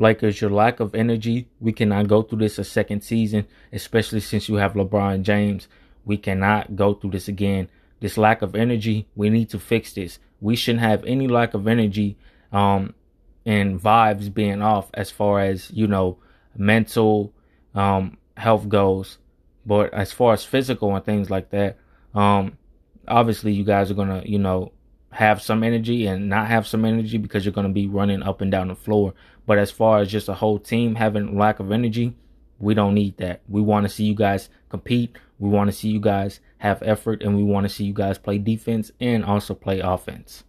Like, is your lack of energy? We cannot go through this a second season, especially since you have LeBron James. We cannot go through this again. This lack of energy, we need to fix this. We shouldn't have any lack of energy and vibes being off as far as, you know, mental health goes. But as far as physical and things like that, obviously you guys are going to, you know, have some energy and not have some energy because you're going to be running up and down the floor. But as far as just a whole team having lack of energy, we don't need that. We want to see you guys compete. We want to see you guys have effort, and we want to see you guys play defense and also play offense.